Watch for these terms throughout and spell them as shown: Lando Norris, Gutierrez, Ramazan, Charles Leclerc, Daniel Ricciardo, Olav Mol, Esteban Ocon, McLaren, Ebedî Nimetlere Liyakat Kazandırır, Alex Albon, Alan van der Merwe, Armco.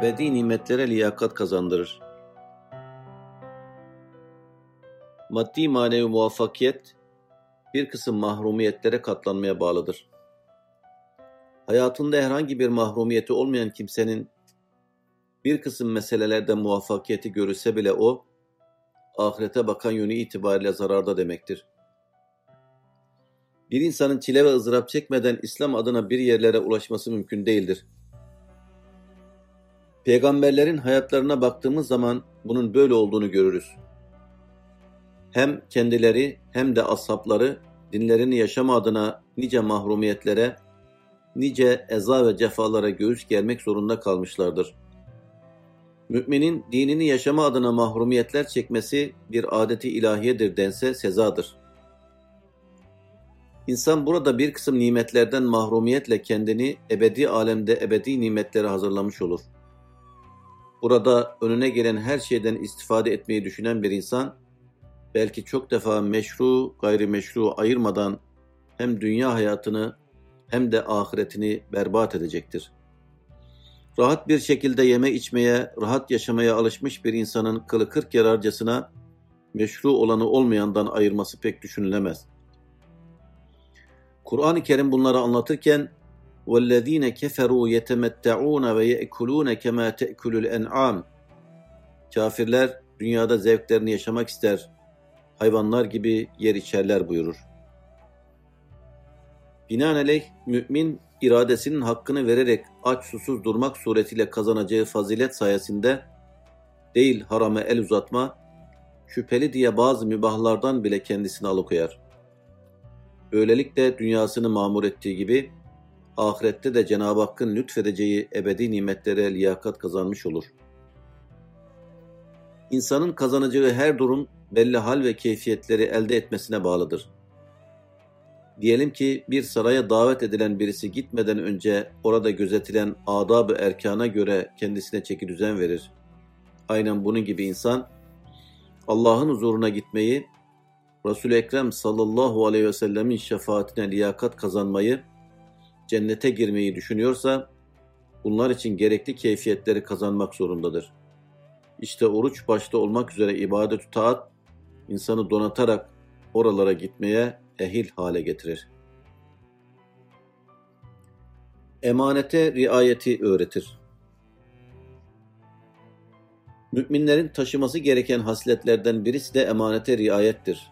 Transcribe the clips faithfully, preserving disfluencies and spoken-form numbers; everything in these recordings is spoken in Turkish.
ebedî nimetlere liyakat kazandırır. Maddi manevi muvaffakiyet, bir kısım mahrumiyetlere katlanmaya bağlıdır. Hayatında herhangi bir mahrumiyeti olmayan kimsenin, bir kısım meselelerde muvaffakiyeti görülse bile o, ahirete bakan yönü itibariyle zararda demektir. Bir insanın çile ve ızdırap çekmeden İslam adına bir yerlere ulaşması mümkün değildir. Peygamberlerin hayatlarına baktığımız zaman bunun böyle olduğunu görürüz. Hem kendileri hem de ashabları dinlerini yaşama adına nice mahrumiyetlere, nice eza ve cefalara göğüs germek zorunda kalmışlardır. Müminin dinini yaşama adına mahrumiyetler çekmesi bir adeti ilahiyedir dense sezadır. İnsan burada bir kısım nimetlerden mahrumiyetle kendini ebedi alemde ebedi nimetlere hazırlamış olur. Burada önüne gelen her şeyden istifade etmeyi düşünen bir insan, belki çok defa meşru, gayrimeşru ayırmadan hem dünya hayatını hem de ahiretini berbat edecektir. Rahat bir şekilde yeme içmeye, rahat yaşamaya alışmış bir insanın kılı kırk yararcasına meşru olanı olmayandan ayırması pek düşünülemez. Kur'an-ı Kerim bunları anlatırken وَالَّذ۪ينَ كَفَرُوا يَتَمَتَّعُونَ وَيَأْكُلُونَ كَمَا تَأْكُلُ الْاَنْعَامِ Kafirler dünyada zevklerini yaşamak ister, hayvanlar gibi yer içerler buyurur. Binaenaleyh mümin iradesinin hakkını vererek aç susuz durmak suretiyle kazanacağı fazilet sayesinde değil harama el uzatma, şüpheli diye bazı mübahlardan bile kendisini alıkoyar. Böylelikle dünyasını mamur ettiği gibi ahirette de Cenab-ı Hakk'ın lütfedeceği ebedi nimetlere liyakat kazanmış olur. İnsanın kazanacağı her durum belli hal ve keyfiyetleri elde etmesine bağlıdır. Diyelim ki bir saraya davet edilen birisi gitmeden önce orada gözetilen adab-ı erkana göre kendisine çekidüzen verir. Aynen bunun gibi insan Allah'ın huzuruna gitmeyi, Resul-i Ekrem sallallahu aleyhi ve sellemin şefaatine liyakat kazanmayı, cennete girmeyi düşünüyorsa bunlar için gerekli keyfiyetleri kazanmak zorundadır. İşte oruç başta olmak üzere ibadet-ü taat insanı donatarak oralara gitmeye ehil hale getirir. Emanete riayeti öğretir. Müminlerin taşıması gereken hasletlerden birisi de emanete riayettir.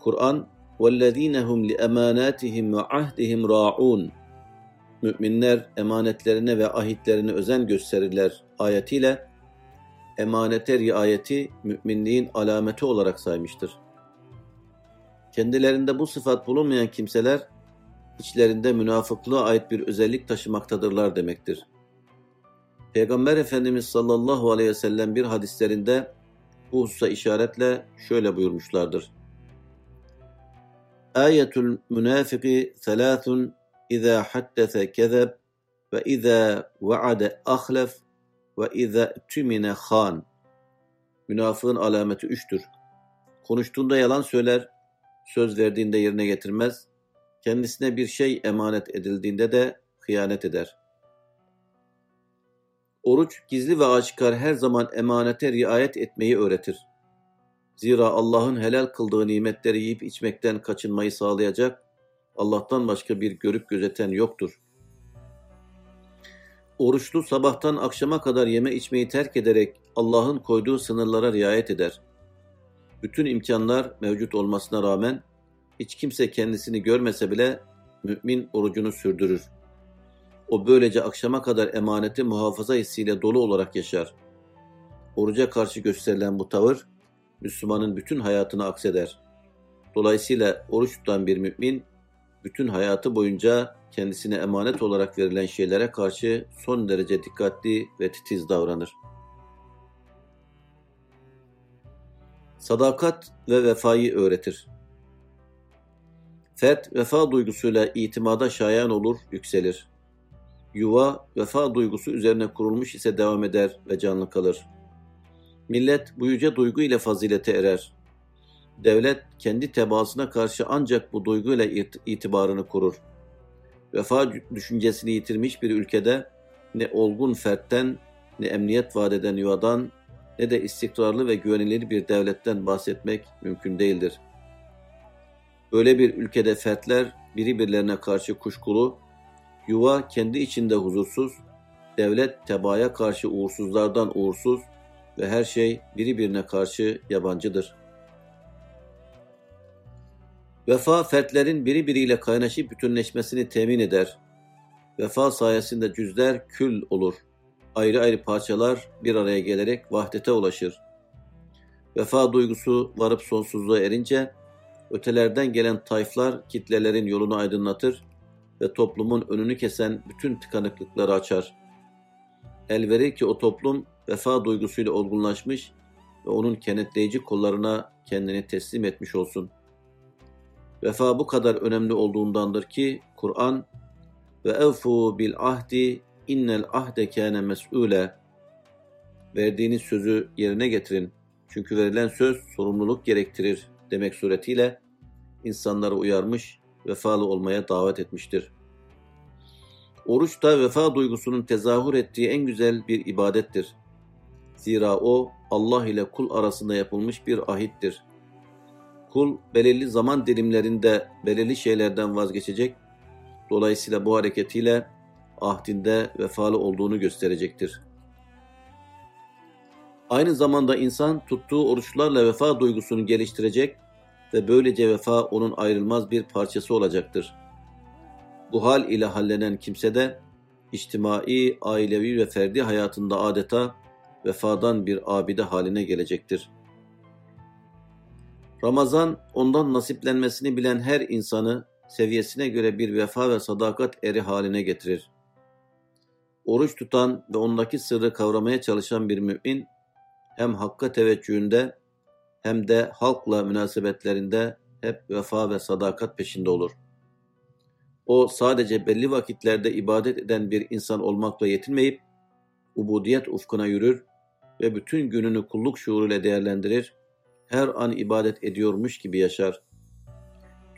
Kur'an وَالَّذ۪ينَ هُمْ لِأَمَانَاتِهِمْ وَعَهْدِهِمْ رَاعُونَ Müminler emanetlerine ve ahitlerine özen gösterirler ayetiyle emanete riayeti müminliğin alameti olarak saymıştır. Kendilerinde bu sıfat bulunmayan kimseler, içlerinde münafıklığa ait bir özellik taşımaktadırlar demektir. Peygamber Efendimiz sallallahu aleyhi ve sellem bir hadislerinde bu hususa işaretle şöyle buyurmuşlardır. Âyetul münafiki selâthun izâ haddese kezeb ve izâ ve'ade ahlef ve izâ tümine khan. Münafığın alameti üçtür. Konuştuğunda yalan söyler, söz verdiğinde yerine getirmez, kendisine bir şey emanet edildiğinde de hıyanet eder. Oruç, gizli ve aşikar her zaman emanete riayet etmeyi öğretir. Zira Allah'ın helal kıldığı nimetleri yiyip içmekten kaçınmayı sağlayacak, Allah'tan başka bir görüp gözeten yoktur. Oruçlu sabahtan akşama kadar yeme içmeyi terk ederek Allah'ın koyduğu sınırlara riayet eder. Bütün imkanlar mevcut olmasına rağmen hiç kimse kendisini görmese bile mümin orucunu sürdürür. O böylece akşama kadar emaneti muhafaza hissiyle dolu olarak yaşar. Oruca karşı gösterilen bu tavır Müslümanın bütün hayatına akseder. Dolayısıyla oruç tutan bir mümin bütün hayatı boyunca kendisine emanet olarak verilen şeylere karşı son derece dikkatli ve titiz davranır. Sadakat ve vefayı öğretir. Fert, vefa duygusuyla itimada şayan olur, yükselir. Yuva, vefa duygusu üzerine kurulmuş ise devam eder ve canlı kalır. Millet bu yüce duygu ile fazilete erer. Devlet, kendi tebaasına karşı ancak bu duygu ile itibarını korur. Vefa düşüncesini yitirmiş bir ülkede ne olgun fertten, ne emniyet vaat eden yuvadan, ne de istikrarlı ve güvenilir bir devletten bahsetmek mümkün değildir. Böyle bir ülkede fertler birbirlerine karşı kuşkulu, yuva kendi içinde huzursuz, devlet tebaaya karşı uğursuzlardan uğursuz ve her şey birbirine karşı yabancıdır. Vefa, fertlerin birbiriyle kaynaşıp bütünleşmesini temin eder. Vefa sayesinde cüzler kül olur. Ayrı ayrı parçalar bir araya gelerek vahdete ulaşır. Vefa duygusu varıp sonsuzluğa erince, ötelerden gelen tayflar kitlelerin yolunu aydınlatır ve toplumun önünü kesen bütün tıkanıklıkları açar. Elverir ki o toplum vefa duygusuyla olgunlaşmış ve onun kenetleyici kollarına kendini teslim etmiş olsun. Vefa bu kadar önemli olduğundandır ki Kur'an ve evfu bil ahdi innel ahde kâne mes'ûle, verdiğiniz sözü yerine getirin çünkü verilen söz sorumluluk gerektirir demek suretiyle insanları uyarmış, vefalı olmaya davet etmiştir. Oruç da vefa duygusunun tezahür ettiği en güzel bir ibadettir. Zira o Allah ile kul arasında yapılmış bir ahittir. Kul belirli zaman dilimlerinde belirli şeylerden vazgeçecek, dolayısıyla bu hareketiyle ahdinde vefalı olduğunu gösterecektir. Aynı zamanda insan tuttuğu oruçlarla vefa duygusunu geliştirecek ve böylece vefa onun ayrılmaz bir parçası olacaktır. Bu hal ile hallenen kimse de içtimai, ailevi ve ferdi hayatında adeta vefadan bir abide haline gelecektir. Ramazan, ondan nasiplenmesini bilen her insanı seviyesine göre bir vefa ve sadakat eri haline getirir. Oruç tutan ve ondaki sırrı kavramaya çalışan bir mümin, hem hakka teveccühünde hem de halkla münasebetlerinde hep vefa ve sadakat peşinde olur. O sadece belli vakitlerde ibadet eden bir insan olmakla yetinmeyip, ubudiyet ufkuna yürür ve bütün gününü kulluk şuuruyla değerlendirir, her an ibadet ediyormuş gibi yaşar.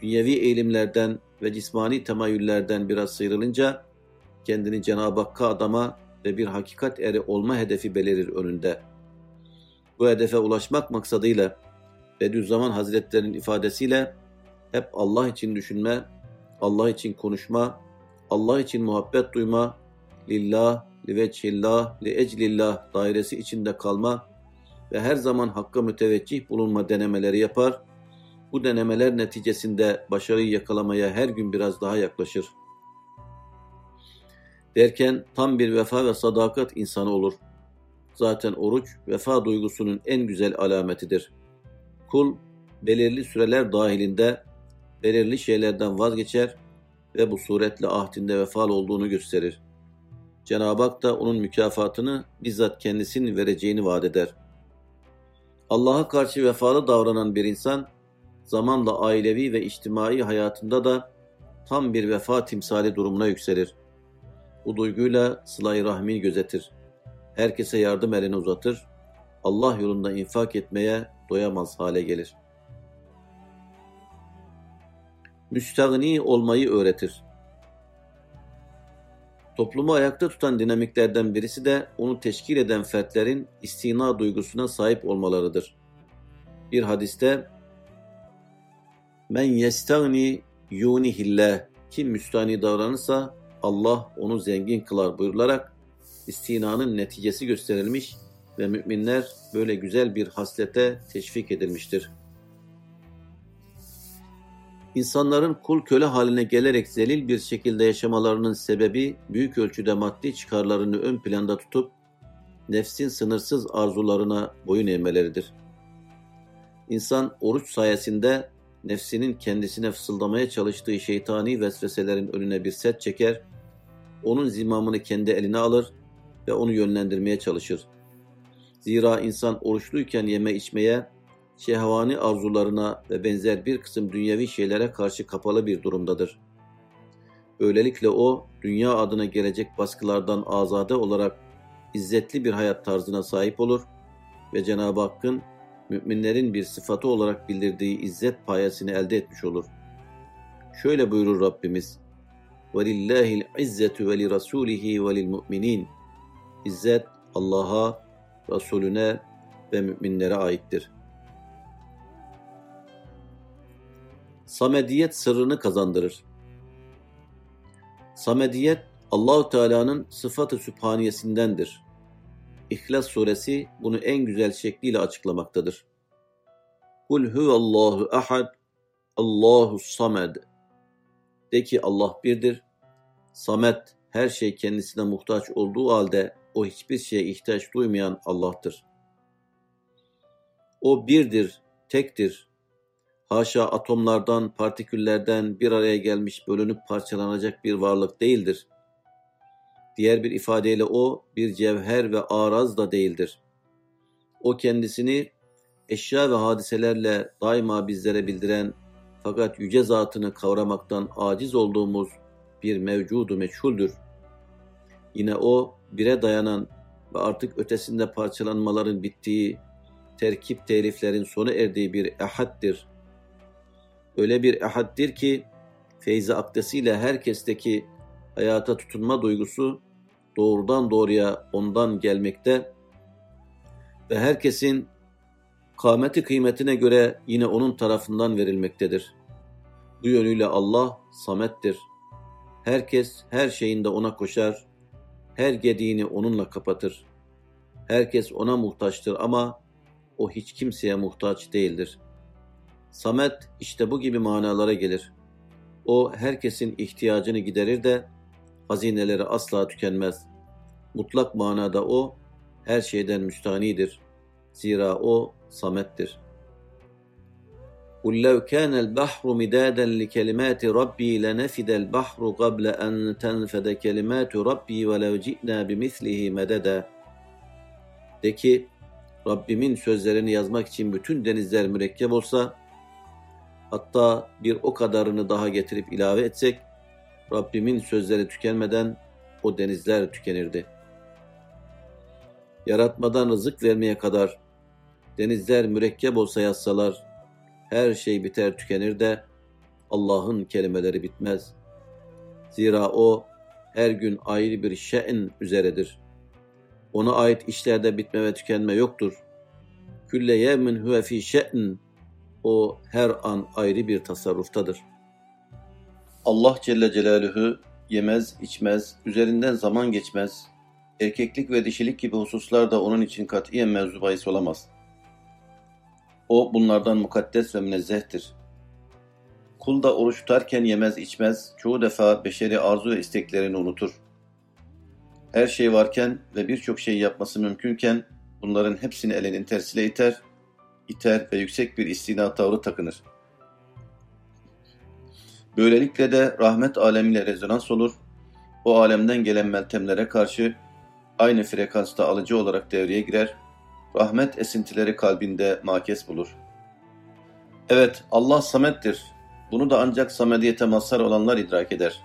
Dünyevi eğilimlerden ve cismani temayüllerden biraz sıyrılınca, kendini Cenab-ı Hakk'a adama ve bir hakikat eri olma hedefi belirir önünde. Bu hedefe ulaşmak maksadıyla Bediüzzaman Hazretleri'nin ifadesiyle hep Allah için düşünme, Allah için konuşma, Allah için muhabbet duyma, lillah, liveçhillah, lieclillah dairesi içinde kalma ve her zaman hakka müteveccih bulunma denemeleri yapar. Bu denemeler neticesinde başarıyı yakalamaya her gün biraz daha yaklaşır. Derken tam bir vefa ve sadakat insanı olur. Zaten oruç vefa duygusunun en güzel alametidir. Kul belirli süreler dahilinde belirli şeylerden vazgeçer ve bu suretle ahdinde vefalı olduğunu gösterir. Cenab-ı Hak da onun mükafatını bizzat kendisinin vereceğini vaat eder. Allah'a karşı vefalı davranan bir insan, zamanla ailevi ve içtimai hayatında da tam bir vefa timsali durumuna yükselir. Bu duyguyla sıla-i rahmi gözetir. Herkese yardım elini uzatır. Allah yolunda infak etmeye doyamaz hale gelir. Müstağni olmayı öğretir. Toplumu ayakta tutan dinamiklerden birisi de onu teşkil eden fertlerin istina duygusuna sahip olmalarıdır. Bir hadiste "Men yestagni yunihillah", kim müstahni davranırsa Allah onu zengin kılar buyurularak istinanın neticesi gösterilmiş ve müminler böyle güzel bir haslete teşvik edilmiştir. İnsanların kul köle haline gelerek zelil bir şekilde yaşamalarının sebebi büyük ölçüde maddi çıkarlarını ön planda tutup nefsin sınırsız arzularına boyun eğmeleridir. İnsan oruç sayesinde nefsinin kendisine fısıldamaya çalıştığı şeytani vesveselerin önüne bir set çeker, onun zimamını kendi eline alır ve onu yönlendirmeye çalışır. Zira insan oruçluyken yeme içmeye, şehvani arzularına ve benzer bir kısım dünyevi şeylere karşı kapalı bir durumdadır. Böylelikle o, dünya adına gelecek baskılardan azade olarak izzetli bir hayat tarzına sahip olur ve Cenab-ı Hakk'ın müminlerin bir sıfatı olarak bildirdiği izzet payesini elde etmiş olur. Şöyle buyurur Rabbimiz: وَلِلَّهِ الْعِزَّةُ وَلِرَسُولِهِ وَلِلْمُؤْمِنِينَ İzzet Allah'a, Resulüne ve müminlere aittir. Samediyet sırrını kazandırır. Samediyet Allah-u Teala'nın sıfat-ı sübhaniyesindendir. İhlas suresi bunu en güzel şekliyle açıklamaktadır. Kul huvallahu ahad, Allahu samed. De ki Allah birdir. Samet, her şey kendisine muhtaç olduğu halde o hiçbir şeye ihtiyaç duymayan Allah'tır. O birdir, tektir. Haşa atomlardan, partiküllerden bir araya gelmiş, bölünüp parçalanacak bir varlık değildir. Diğer bir ifadeyle o bir cevher ve araz da değildir. O kendisini eşya ve hadiselerle daima bizlere bildiren fakat yüce zatını kavramaktan aciz olduğumuz bir mevcudu meçhuldür. Yine o bire dayanan ve artık ötesinde parçalanmaların bittiği, terkip teliflerin sona erdiği bir ehaddir. Öyle bir ehaddir ki feyzi akdesiyle herkesteki hayata tutunma duygusu doğrudan doğruya ondan gelmekte ve herkesin kâmeti kıymetine göre yine onun tarafından verilmektedir. Bu yönüyle Allah samettir. Herkes her şeyinde ona koşar, her gediğini onunla kapatır. Herkes ona muhtaçtır ama o hiç kimseye muhtaç değildir. Samet işte bu gibi manalara gelir. O herkesin ihtiyacını giderir de hazineleri asla tükenmez. Mutlak manada o her şeyden müstanidir. Zira o samettir. "Ullev kânel bahru midâden li kelimâti rabbi lenefidel bahru gable en tenfede kelimâtu rabbi velev ci'nâ bimithlihi medede." De ki, Rabbimin sözlerini yazmak için bütün denizler mürekkep olsa, hatta bir o kadarını daha getirip ilave etsek, Rabbimin sözleri tükenmeden o denizler tükenirdi. Yaratmadan rızık vermeye kadar, denizler mürekkep olsa yazsalar, her şey biter tükenir de Allah'ın kelimeleri bitmez. Zira O her gün ayrı bir şe'n üzeredir. Ona ait işlerde bitme ve tükenme yoktur. Külle yevmin huve fî şe'n. O her an ayrı bir tasarruftadır. Allah Celle Celaluhu yemez, içmez, üzerinden zaman geçmez, erkeklik ve dişilik gibi hususlar da onun için katiyen mevzu bahis olamaz. O bunlardan mukaddes ve münezzehtir. Kul da oruç tutarken yemez, içmez, çoğu defa beşeri arzu ve isteklerini unutur. Her şey varken ve birçok şey yapması mümkünken bunların hepsini elinin tersiyle iter, iter ve yüksek bir istina tavrı takınır. Böylelikle de rahmet alemiyle rezonans olur, o alemden gelen meltemlere karşı aynı frekansta alıcı olarak devreye girer, rahmet esintileri kalbinde makes bulur. Evet, Allah samettir. Bunu da ancak samediyete mazhar olanlar idrak eder.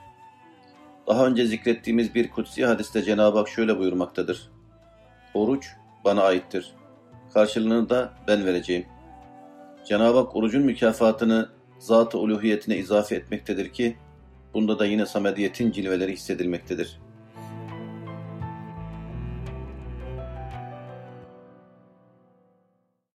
Daha önce zikrettiğimiz bir kutsi hadiste Cenab-ı Hak şöyle buyurmaktadır. Oruç bana aittir. Karşılığını da ben vereceğim. Cenab-ı Hak orucun mükafatını zat-ı uluhiyetine izafe etmektedir ki, bunda da yine samediyetin cilveleri hissedilmektedir.